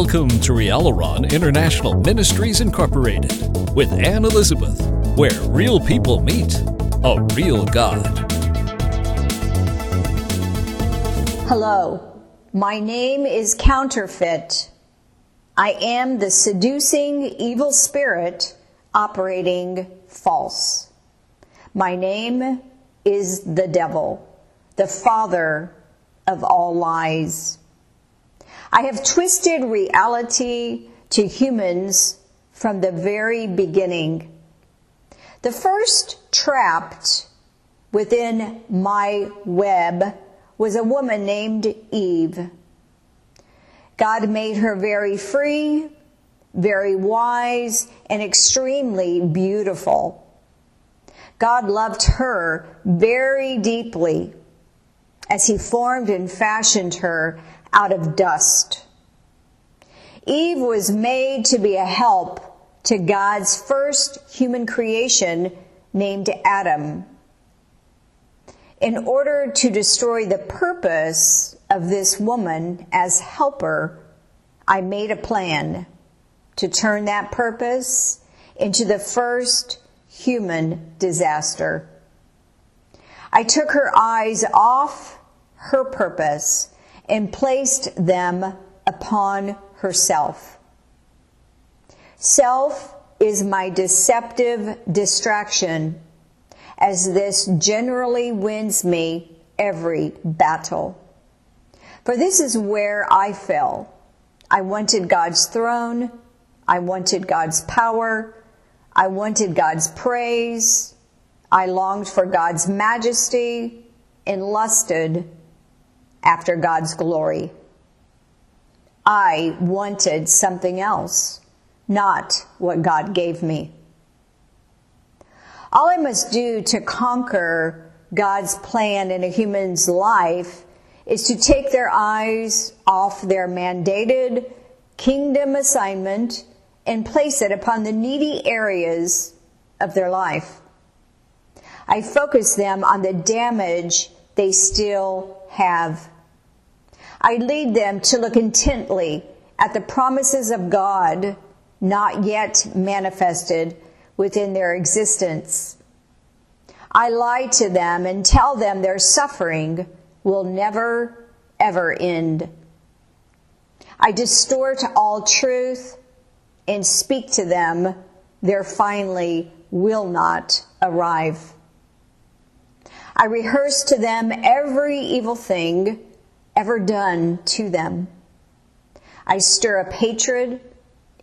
Welcome to Rieloran International Ministries Incorporated with Anne Elizabeth, where real people meet a real God. Hello, my name is Counterfeit. I am the seducing evil spirit operating false. My name is the devil, the father of all lies. I have twisted reality to humans from the very beginning. The first trapped within my web was a woman named Eve. God made her very free, very wise, and extremely beautiful. God loved her very deeply as he formed and fashioned her out of dust. Eve was made to be a help to God's first human creation named Adam. In order to destroy the purpose of this woman as helper, I made a plan to turn that purpose into the first human disaster. I took her eyes off her purpose and placed them upon herself. Self is my deceptive distraction, as this generally wins me every battle. For this is where I fell. I wanted God's throne. I wanted God's power. I wanted God's praise. I longed for God's majesty and lusted after God's glory. I wanted something else, not what God gave me. All I must do to conquer God's plan in a human's life is to take their eyes off their mandated kingdom assignment and place it upon the needy areas of their life. I focus them on the damage they still have. I lead them to look intently at the promises of God not yet manifested within their existence. I lie to them and tell them their suffering will never, ever end. I distort all truth and speak to them their finally will not arrive. I rehearse to them every evil thing ever done to them. I stir up hatred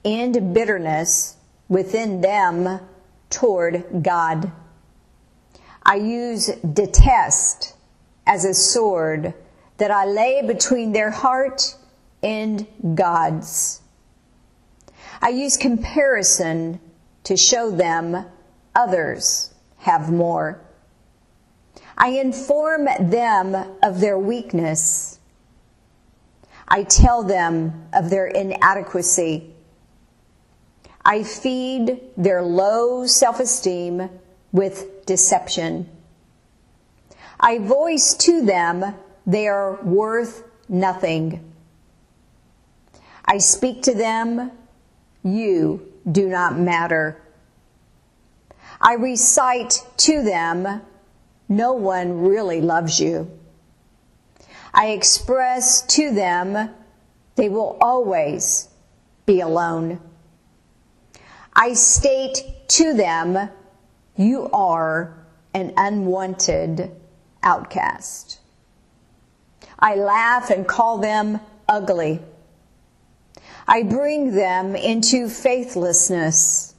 and bitterness within them toward God. I use detest as a sword that I lay between their heart and God's. I use comparison to show them others have more. I inform them of their weakness. I tell them of their inadequacy. I feed their low self-esteem with deception. I voice to them they are worth nothing. I speak to them, you do not matter. I recite to them, no one really loves you. I express to them they will always be alone. I state to them, you are an unwanted outcast. I laugh and call them ugly. I bring them into faithlessness.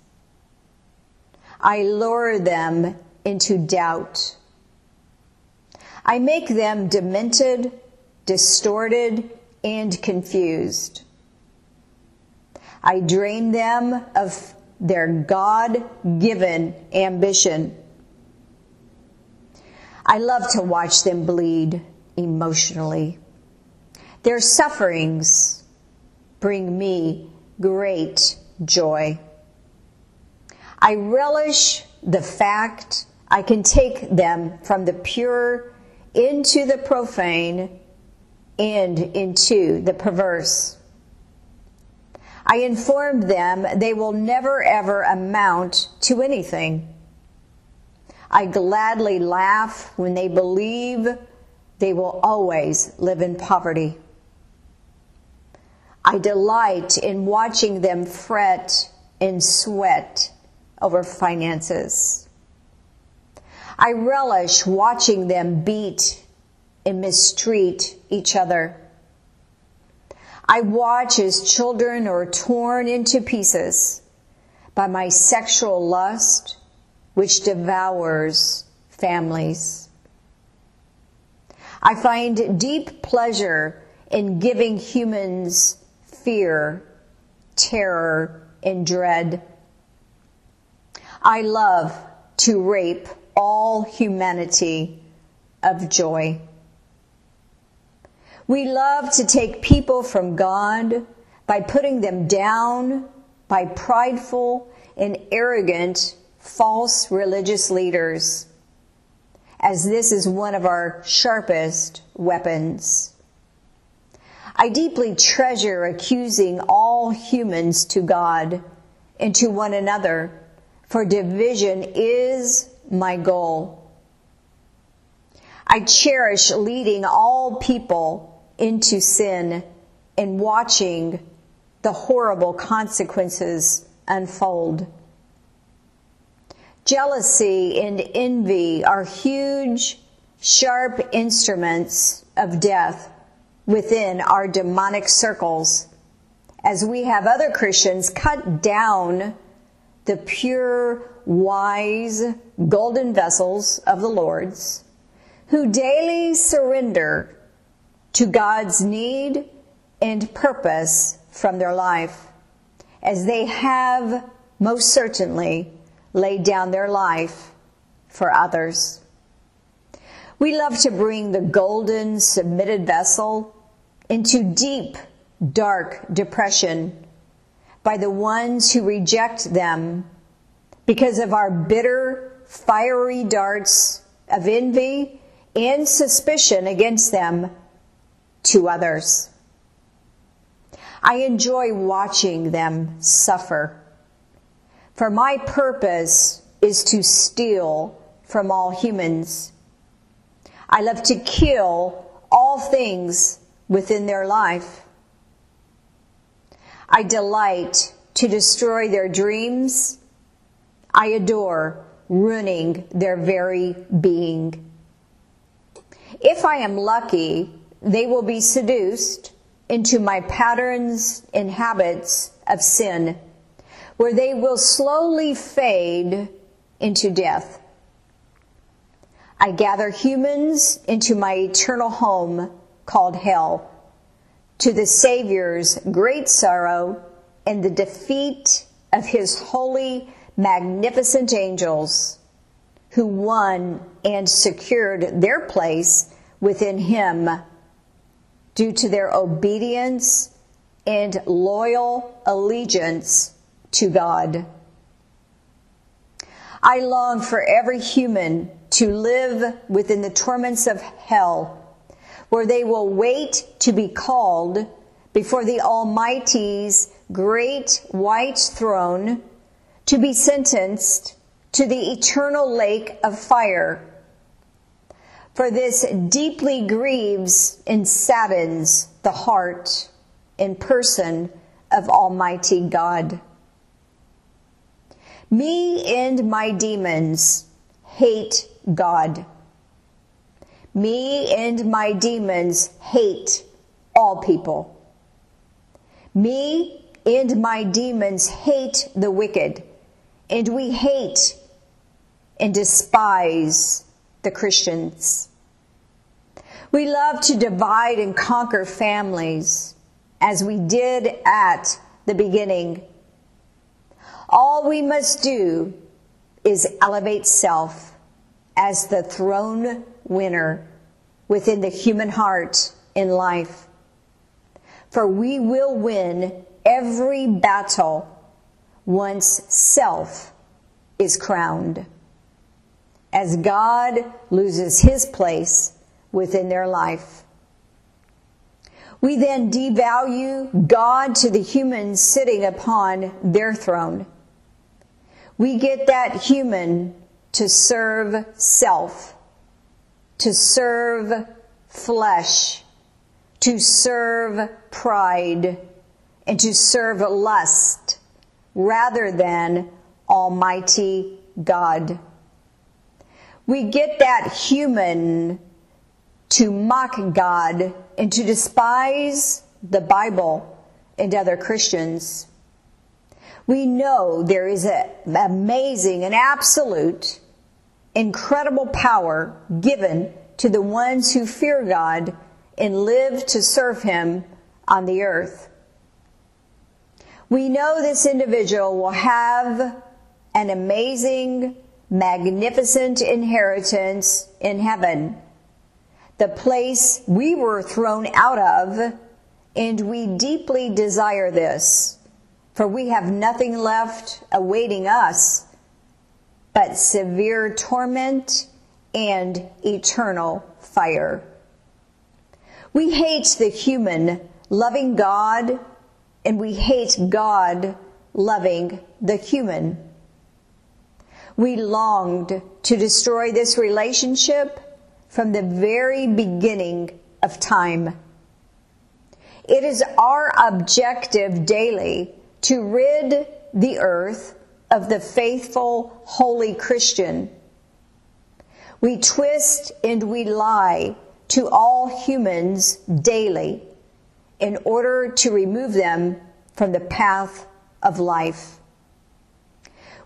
I lure them into doubt. I make them demented, distorted, and confused. I drain them of their God-given ambition. I love to watch them bleed emotionally. Their sufferings bring me great joy. I relish the fact I can take them from the pure into the profane, and into the perverse. I informed them they will never ever amount to anything. I gladly laugh when they believe they will always live in poverty. I delight in watching them fret and sweat over finances. I relish watching them beat and mistreat each other. I watch as children are torn into pieces by my sexual lust, which devours families. I find deep pleasure in giving humans fear, terror, and dread. I love to rape all humanity of joy. We love to take people from God by putting them down by prideful and arrogant false religious leaders, as this is one of our sharpest weapons. I deeply treasure accusing all humans to God and to one another, for division is my goal. I cherish leading all people into sin and watching the horrible consequences unfold. Jealousy and envy are huge, sharp instruments of death within our demonic circles, as we have other Christians cut down the pure, wise, golden vessels of the Lord's, who daily surrender to God's need and purpose from their life, as they have most certainly laid down their life for others. We love to bring the golden submitted vessel into deep, dark depression by the ones who reject them because of our bitter, fiery darts of envy and suspicion against them to others. I enjoy watching them suffer, for my purpose is to steal from all humans. I love to kill all things within their life. I delight to destroy their dreams. I adore ruining their very being. If I am lucky, they will be seduced into my patterns and habits of sin, where they will slowly fade into death. I gather humans into my eternal home called hell, to the Savior's great sorrow and the defeat of his holy, magnificent angels, who won and secured their place within him due to their obedience and loyal allegiance to God. I long for every human to live within the torments of hell, where they will wait to be called before the Almighty's great white throne, to be sentenced to the eternal lake of fire. For this deeply grieves and saddens the heart and person of Almighty God. Me and my demons hate God. Me and my demons hate all people. Me and my demons hate the wicked, and we hate and despise the Christians. We love to divide and conquer families, as we did at the beginning. All we must do is elevate self as the throne winner within the human heart in life, for we will win every battle once self is crowned, as God loses his place within their life. We then devalue God to the human sitting upon their throne. We get that human to serve self, to serve flesh, to serve pride, and to serve lust rather than Almighty God. We get that human to mock God and to despise the Bible and other Christians. We know there is an amazing and absolute, incredible power given to the ones who fear God and live to serve Him on the earth. We know this individual will have an amazing, magnificent inheritance in heaven, the place we were thrown out of, and we deeply desire this, for we have nothing left awaiting us but severe torment and eternal fire. We hate the human loving God, and we hate God loving the human. We longed to destroy this relationship from the very beginning of time. It is our objective daily to rid the earth of the faithful, holy Christian. We twist and we lie to all humans daily in order to remove them from the path of life.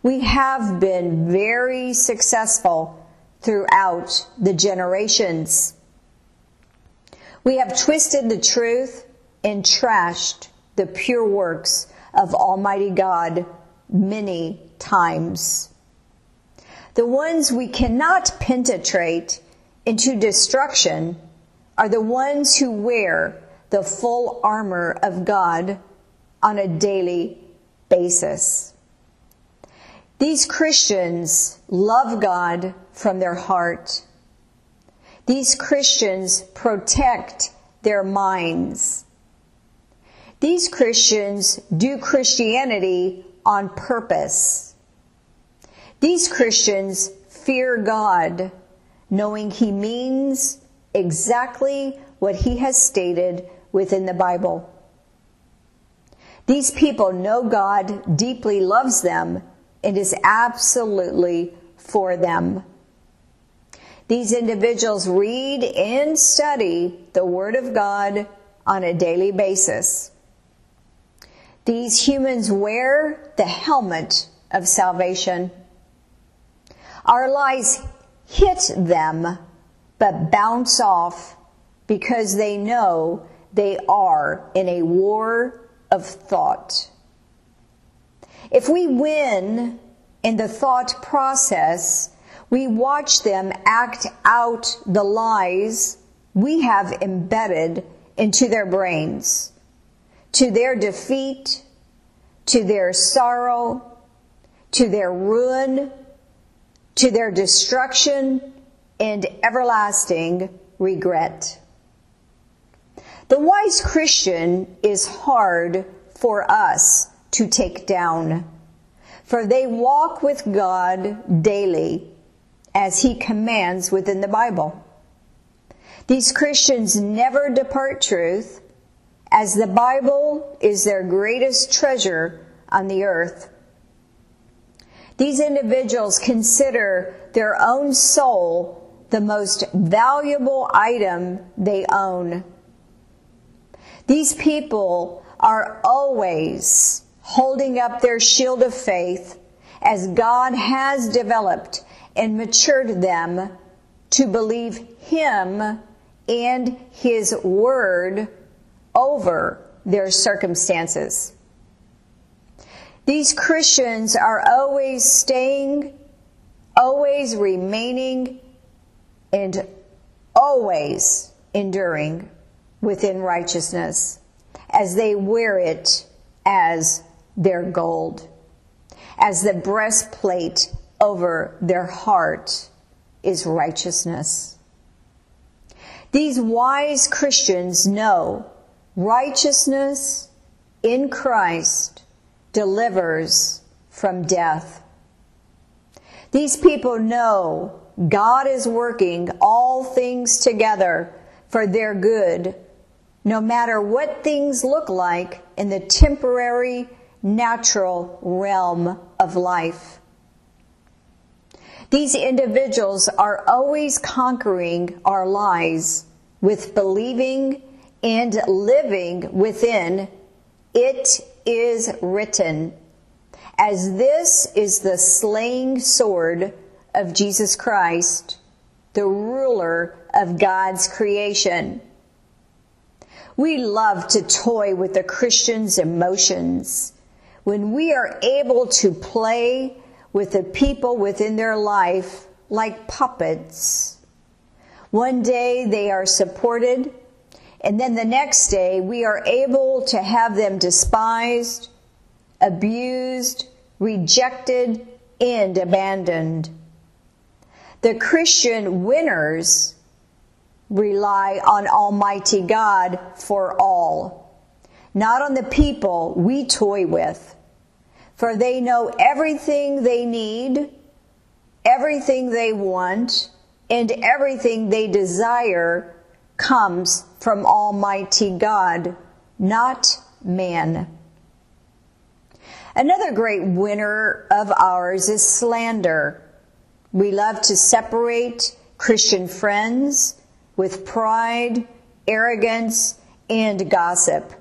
We have been very successful throughout the generations. We have twisted the truth and trashed the pure works of Almighty God many times. The ones we cannot penetrate into destruction are the ones who wear the full armor of God on a daily basis. These Christians love God from their heart. These Christians protect their minds. These Christians do Christianity on purpose. These Christians fear God, knowing He means exactly what He has stated within the Bible. These people know God deeply loves them and is absolutely for them. These individuals read and study the Word of God on a daily basis. These humans wear the helmet of salvation. Our lies hit them, but bounce off because they know they are in a war of thought. If we win in the thought process, we watch them act out the lies we have embedded into their brains, to their defeat, to their sorrow, to their ruin, to their destruction, and everlasting regret. The wise Christian is hard for us to take down, for they walk with God daily as He commands within the Bible. These Christians never depart truth, as the Bible is their greatest treasure on the earth. These individuals consider their own soul the most valuable item they own. These people are always holding up their shield of faith as God has developed and matured them to believe Him and His Word over their circumstances. These Christians are always staying, always remaining, and always enduring within righteousness, as they wear it as their gold, as the breastplate over their heart is righteousness. These wise Christians know Righteousness in Christ delivers from death. These people know God is working all things together for their good, no matter what things look like in the temporary, natural realm of life. These individuals are always conquering our lies with believing and living within "It is written," as this is the slaying sword of Jesus Christ, the ruler of God's creation. We love to toy with the Christian's emotions when we are able to play with the people within their life like puppets. One day they are supported, and then the next day we are able to have them despised, abused, rejected, and abandoned. The Christian winners rely on Almighty God for all, not on the people we toy with, for they know everything they need, everything they want, and everything they desire comes from Almighty God, not man. Another great winner of ours is slander. We love to separate Christian friends with pride, arrogance, and gossip.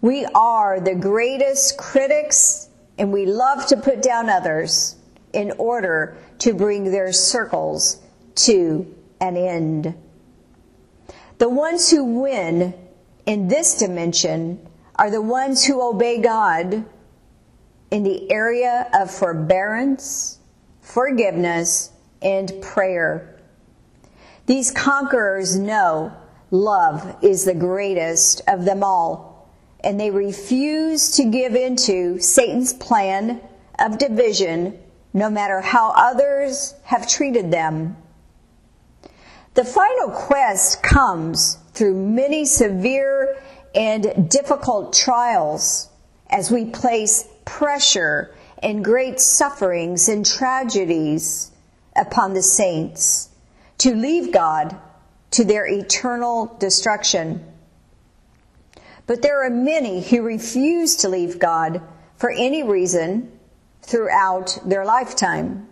We are the greatest critics, and we love to put down others in order to bring their circles to an end. The ones who win in this dimension are the ones who obey God in the area of forbearance, forgiveness, and prayer. These conquerors know love is the greatest of them all, and they refuse to give in to Satan's plan of division, no matter how others have treated them. The final quest comes through many severe and difficult trials as we place pressure and great sufferings and tragedies upon the saints to leave God to their eternal destruction. But there are many who refuse to leave God for any reason throughout their lifetime.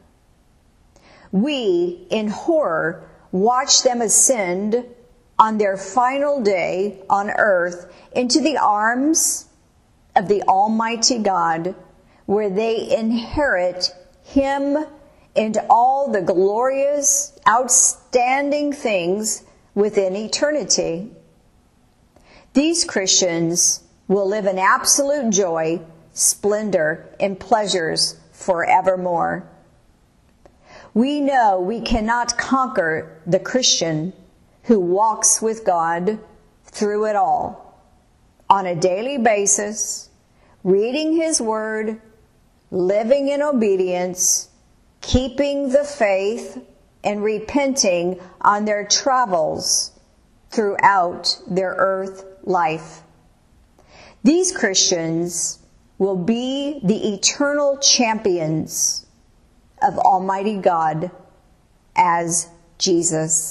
We, in horror, watch them ascend on their final day on earth into the arms of the Almighty God, where they inherit Him and all the glorious, outstanding things within eternity. These Christians will live in absolute joy, splendor, and pleasures forevermore. We know we cannot conquer the Christian who walks with God through it all, on a daily basis, reading His Word, living in obedience, keeping the faith, and repenting on their travels throughout their earth life. These Christians will be the eternal champions of Almighty God as Jesus.